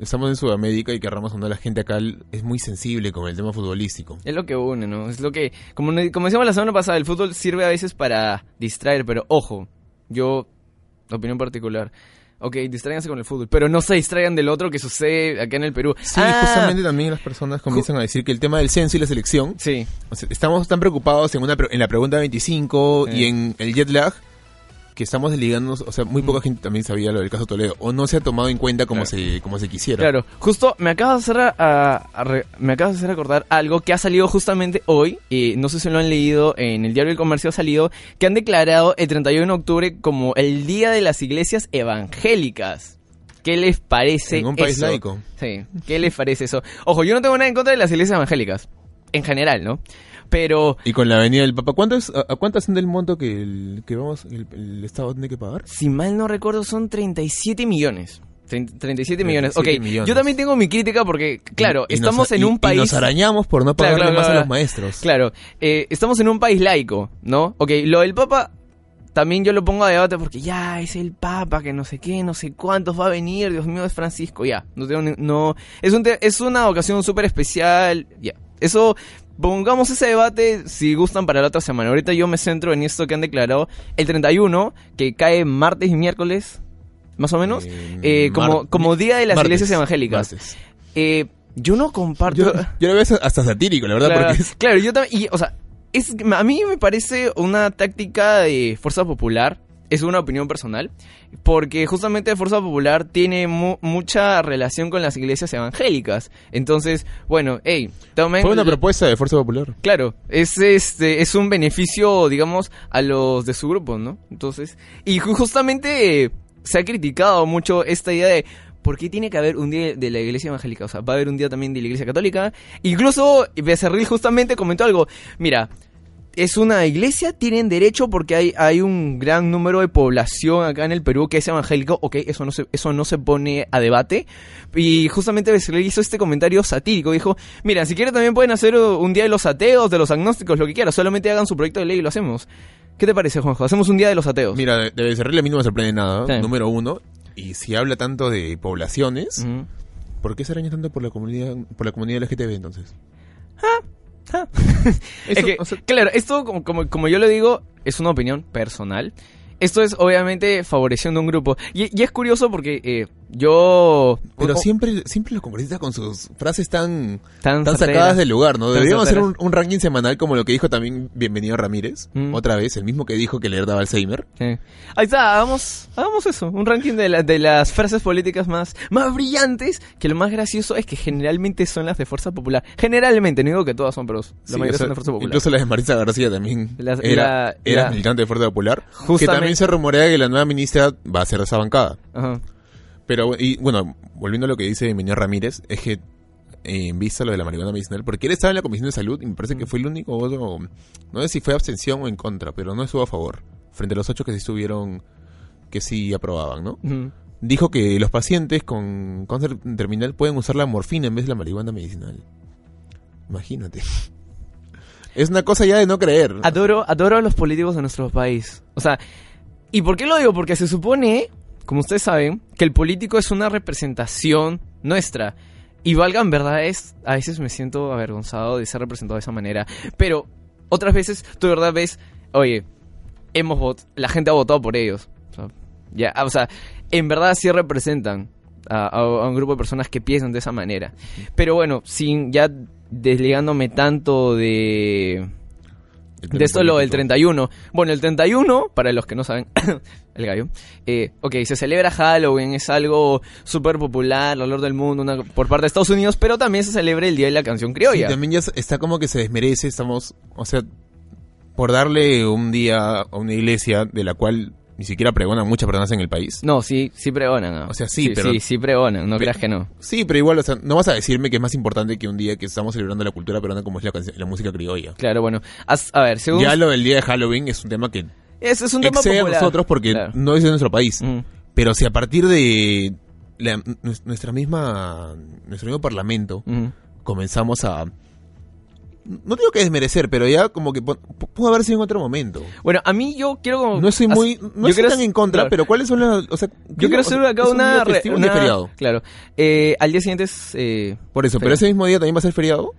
Estamos en Sudamérica y querramos o no, la gente acá es muy sensible con el tema futbolístico. Es lo que une, ¿no? Es lo que, como, como decíamos la semana pasada, el fútbol sirve a veces para distraer, pero ojo, yo, opinión particular... Ok, distráiganse con el fútbol, pero no se distraigan del otro que sucede acá en el Perú. Sí, ah, justamente también las personas comienzan ju- a decir que el tema del censo y la selección... Sí. O sea, estamos tan preocupados en, una pre- en la pregunta veinticinco sí. y en el jet lag... que estamos desligándonos, o sea, muy poca gente también sabía lo del caso Toledo, o no se ha tomado en cuenta como, claro. se, como se quisiera. Claro, justo me acabas de hacer, a, a, me acabas de hacer acordar algo que ha salido justamente hoy, eh, no sé si lo han leído, en el Diario del Comercio ha salido, que han declarado el treinta y uno de octubre como el Día de las Iglesias Evangélicas. ¿Qué les parece eso? En un país laico. Sí, ¿qué les parece eso? Ojo, yo no tengo nada en contra de las iglesias evangélicas, en general, ¿no? Pero... Y con la venida del Papa, ¿cuánto es, a, a cuánto asciende el monto que el, que vamos, el, el Estado tiene que pagar? Si mal no recuerdo, son treinta y siete millones. treinta, treinta y siete millones. treinta y siete ok, millones. Yo también tengo mi crítica porque, claro, y, y estamos nos, en y, un país... Y nos arañamos por no pagarle claro, claro, más claro, a los maestros. Claro, eh, estamos en un país laico, ¿no? Ok, lo del Papa... También yo lo pongo a debate porque ya es el Papa, que no sé qué, no sé cuántos va a venir, Dios mío, es Francisco, ya. No tengo ni, no es, un te, es una ocasión súper especial, ya. Eso, pongamos ese debate si gustan para la otra semana. Ahorita yo me centro en esto que han declarado el treinta y uno, que cae martes y miércoles, más o menos, eh, eh, como, mar- como Día de las martes, Iglesias Evangélicas. Martes. Eh, yo no comparto... Yo, yo lo veo hasta satírico, la verdad. Claro, porque es... claro yo también, y, o sea... Es, a mí me parece una táctica de Fuerza Popular, es una opinión personal, porque justamente Fuerza Popular tiene mu- mucha relación con las iglesias evangélicas. Entonces, bueno, hey, tomen... Fue una la... propuesta de Fuerza Popular. Claro, es este es un beneficio, digamos, a los de su grupo, ¿no? Entonces, y justamente eh, se ha criticado mucho esta idea de... ¿Por qué tiene que haber un día de la iglesia evangélica? O sea, va a haber un día también de la iglesia católica. Incluso Becerril justamente comentó algo. Mira, es una iglesia, tienen derecho porque hay, hay un gran número de población acá en el Perú que es evangélico. Ok, eso no se, eso no se pone a debate. Y justamente Becerril hizo este comentario satírico. Dijo, mira, si quieren también pueden hacer un día de los ateos, de los agnósticos, lo que quieran. Solamente hagan su proyecto de ley y lo hacemos. ¿Qué te parece, Juanjo? Hacemos un día de los ateos. Mira, de Becerril a mí no me sorprende nada. Sí. Número uno. Y si habla tanto de poblaciones, uh-huh. ¿por qué se araña tanto por la comunidad por la comunidad L G T B entonces? Ah, ah. Eso, es que, o sea, claro, esto como, como, como yo lo digo, es una opinión personal. Esto es obviamente favoreciendo un grupo. Y, y es curioso porque eh, yo... Pero como, siempre siempre los congresistas con sus frases tan, tan, tan sacadas del lugar, ¿no? Deberíamos hacer un, un ranking semanal como lo que dijo también Bienvenido Ramírez, mm. otra vez, el mismo que dijo que le daba Alzheimer. Sí. Ahí está, hagamos, hagamos eso, un ranking de, la, de las frases políticas más, más brillantes, que lo más gracioso es que generalmente son las de Fuerza Popular. Generalmente, no digo que todas son, pero sí, la mayoría o sea, son de Fuerza Popular. Incluso las de Maritza García también la, era, la, era la, militante de Fuerza Popular. Justamente. También se rumorea que la nueva ministra va a ser de esa bancada. Ajá. Pero, y bueno, volviendo a lo que dice Bienvenido Ramírez, es que eh, en vista de lo de la marihuana medicinal, porque él estaba en la Comisión de Salud y me parece que fue el único voto, no sé si fue abstención o en contra, pero no estuvo a favor, frente a los ocho que sí estuvieron, que sí aprobaban, ¿no? Uh-huh. Dijo que los pacientes con cáncer terminal pueden usar la morfina en vez de la marihuana medicinal. Imagínate. Es una cosa ya de no creer. Adoro, adoro a los políticos de nuestro país. O sea... ¿Y por qué lo digo? Porque se supone, como ustedes saben, que el político es una representación nuestra. Y valgan verdades, a veces me siento avergonzado de ser representado de esa manera. Pero otras veces, tú de verdad ves, oye, hemos vot- la gente ha votado por ellos. O sea, ya, o sea, en verdad sí representan a, a, a un grupo de personas que piensan de esa manera. Pero bueno, sin ya desligándome tanto de... De esto lo del treinta y uno. Bueno, el treinta y uno, para los que no saben, el gallo, eh, ok, se celebra Halloween, es algo súper popular, alrededor del mundo, una, por parte de Estados Unidos, pero también se celebra el Día de la Canción Criolla. Sí, también ya está como que se desmerece, estamos, o sea, por darle un día a una iglesia de la cual ni siquiera pregonan muchas personas en el país. No, sí, sí pregonan. No. O sea, sí, sí, pero... Sí, sí pregonan, no pe- creas que no. Sí, pero igual, o sea, no vas a decirme que es más importante que un día que estamos celebrando la cultura peruana como es la, canc- la música criolla. Claro, bueno. As- a ver, según... Ya lo del día de Halloween es un tema que... Es, es un tema excede popular. A nosotros porque claro. no es de nuestro país. Mm. Pero si a partir de la, nuestra misma... Nuestro mismo parlamento mm. comenzamos a... No tengo que desmerecer, pero ya como que pudo haber sido en otro momento. Bueno, a mí yo quiero como... No soy muy... As, no estoy tan en contra, claro. pero ¿cuáles son las...? O sea, yo quiero hacer acá una... Es un día feriado. Claro. Eh, al día siguiente es... Eh, Por eso, feriado. ¿Pero ese mismo día también va a ser feriado?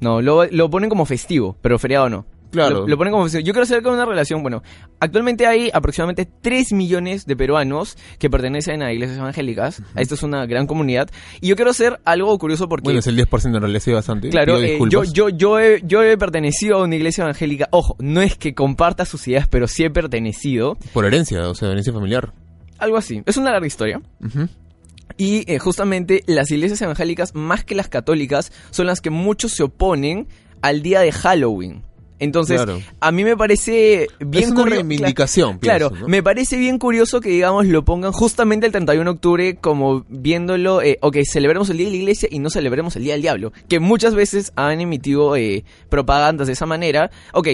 No, lo, lo ponen como festivo, pero feriado no. Claro. Lo, lo ponen como... Yo quiero saber que una relación... Bueno, actualmente hay aproximadamente tres millones de peruanos que pertenecen a iglesias evangélicas. Uh-huh. Esta es una gran comunidad. Y yo quiero hacer algo curioso porque... Bueno, es el diez por ciento, en realidad es bastante. Claro, eh, yo, yo, yo, he, yo he pertenecido a una iglesia evangélica. Ojo, no es que comparta sus ideas, pero sí he pertenecido. Por herencia, o sea, herencia familiar. Algo así. Es una larga historia. Uh-huh. Y eh, justamente las iglesias evangélicas, más que las católicas, son las que muchos se oponen al día de Halloween. Entonces, claro. A mí me parece bien... Es una curioso, reivindicación, claro, pienso, ¿no? Me parece bien curioso que, digamos, lo pongan justamente el treinta y uno de octubre como viéndolo... Eh, ok, celebremos el Día de la Iglesia y no celebremos el Día del Diablo. Que muchas veces han emitido eh, propagandas de esa manera. Ok,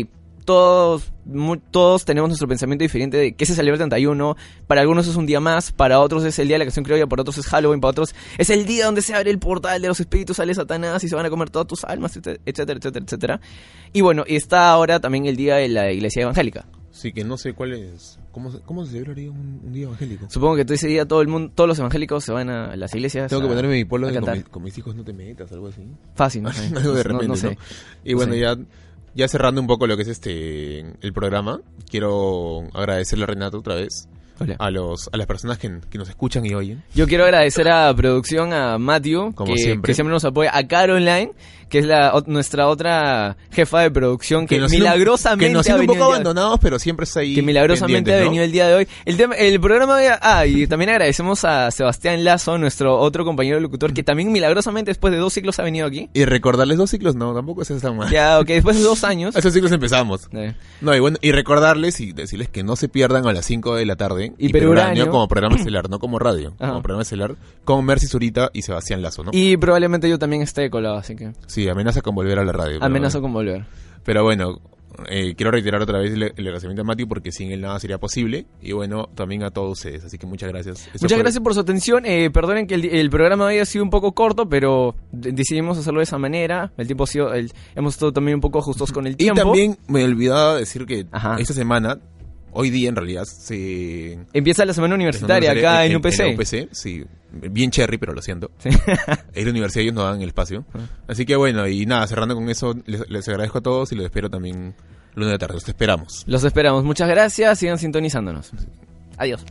todos, mu- todos tenemos nuestro pensamiento diferente de qué se celebra el treinta y uno. Para algunos es un día más, para otros es el Día de la Canción Criolla, para otros es Halloween, para otros es el día donde se abre el portal de los espíritus, sale Satanás y se van a comer todas tus almas, etcétera, etcétera, etcétera. Y bueno, está ahora también el Día de la Iglesia Evangélica. Sí, que no sé cuál es. ¿Cómo, cómo se celebraría un, un día evangélico? Supongo que todo ese día todo el mundo, todos los evangélicos se van a las iglesias. Tengo que ponerme mi polo de con, mi, con mis hijos no te metas, algo así. Fácil, no sé. Algo de repente, no, no sé. ¿No? Y no bueno, sé. ya... Ya cerrando un poco lo que es este el programa, quiero agradecerle a Renato otra vez. Hola. A los a las personas que, que nos escuchan y oyen. Yo quiero agradecer a producción, a Matthew, como que, siempre. que siempre nos apoya, a Caroline, que es la o, nuestra otra jefa de producción, que, que nos milagrosamente un, que nos ha venido un poco abandonados, pero siempre está ahí. Que milagrosamente ha venido, ¿no?, el día de hoy. El tema, el programa de, ah, y también agradecemos a Sebastián Lazo, nuestro otro compañero locutor, que también milagrosamente después de dos ciclos ha venido aquí. Y recordarles dos ciclos, no, tampoco es tan mal. Ya, ok, después de dos años. Esos ciclos empezamos. Eh. No, y bueno, y recordarles y decirles que no se pierdan a las cinco de la tarde. Y, y Peruranio, Peruranio como programa estelar, no como radio, ajá, como programa estelar, con Mercy Zurita y Sebastián Lazo, ¿no? Y probablemente yo también esté colado, así que... Sí, amenaza con volver a la radio. Amenaza con volver. Pero bueno, eh, quiero reiterar otra vez el, el agradecimiento a Mati, porque sin él nada sería posible. Y bueno, también a todos ustedes, así que muchas gracias. Eso muchas fue... gracias por su atención. Eh, perdonen que el, el programa haya sido un poco corto, pero decidimos hacerlo de esa manera. El tiempo ha sido... El, hemos estado también un poco justos con el tiempo. Y también me olvidaba decir que, ajá, esta semana... Hoy día, en realidad, se... Empieza la semana universitaria, la semana universitaria acá en, en U P C. En U P C, sí. Bien cherry, pero lo siento. Sí. En la universidad ellos nos dan el espacio. Así que bueno, y nada, cerrando con eso, les, les agradezco a todos y los espero también lunes de tarde. Los esperamos. Los esperamos. Muchas gracias. Sigan sintonizándonos. Adiós.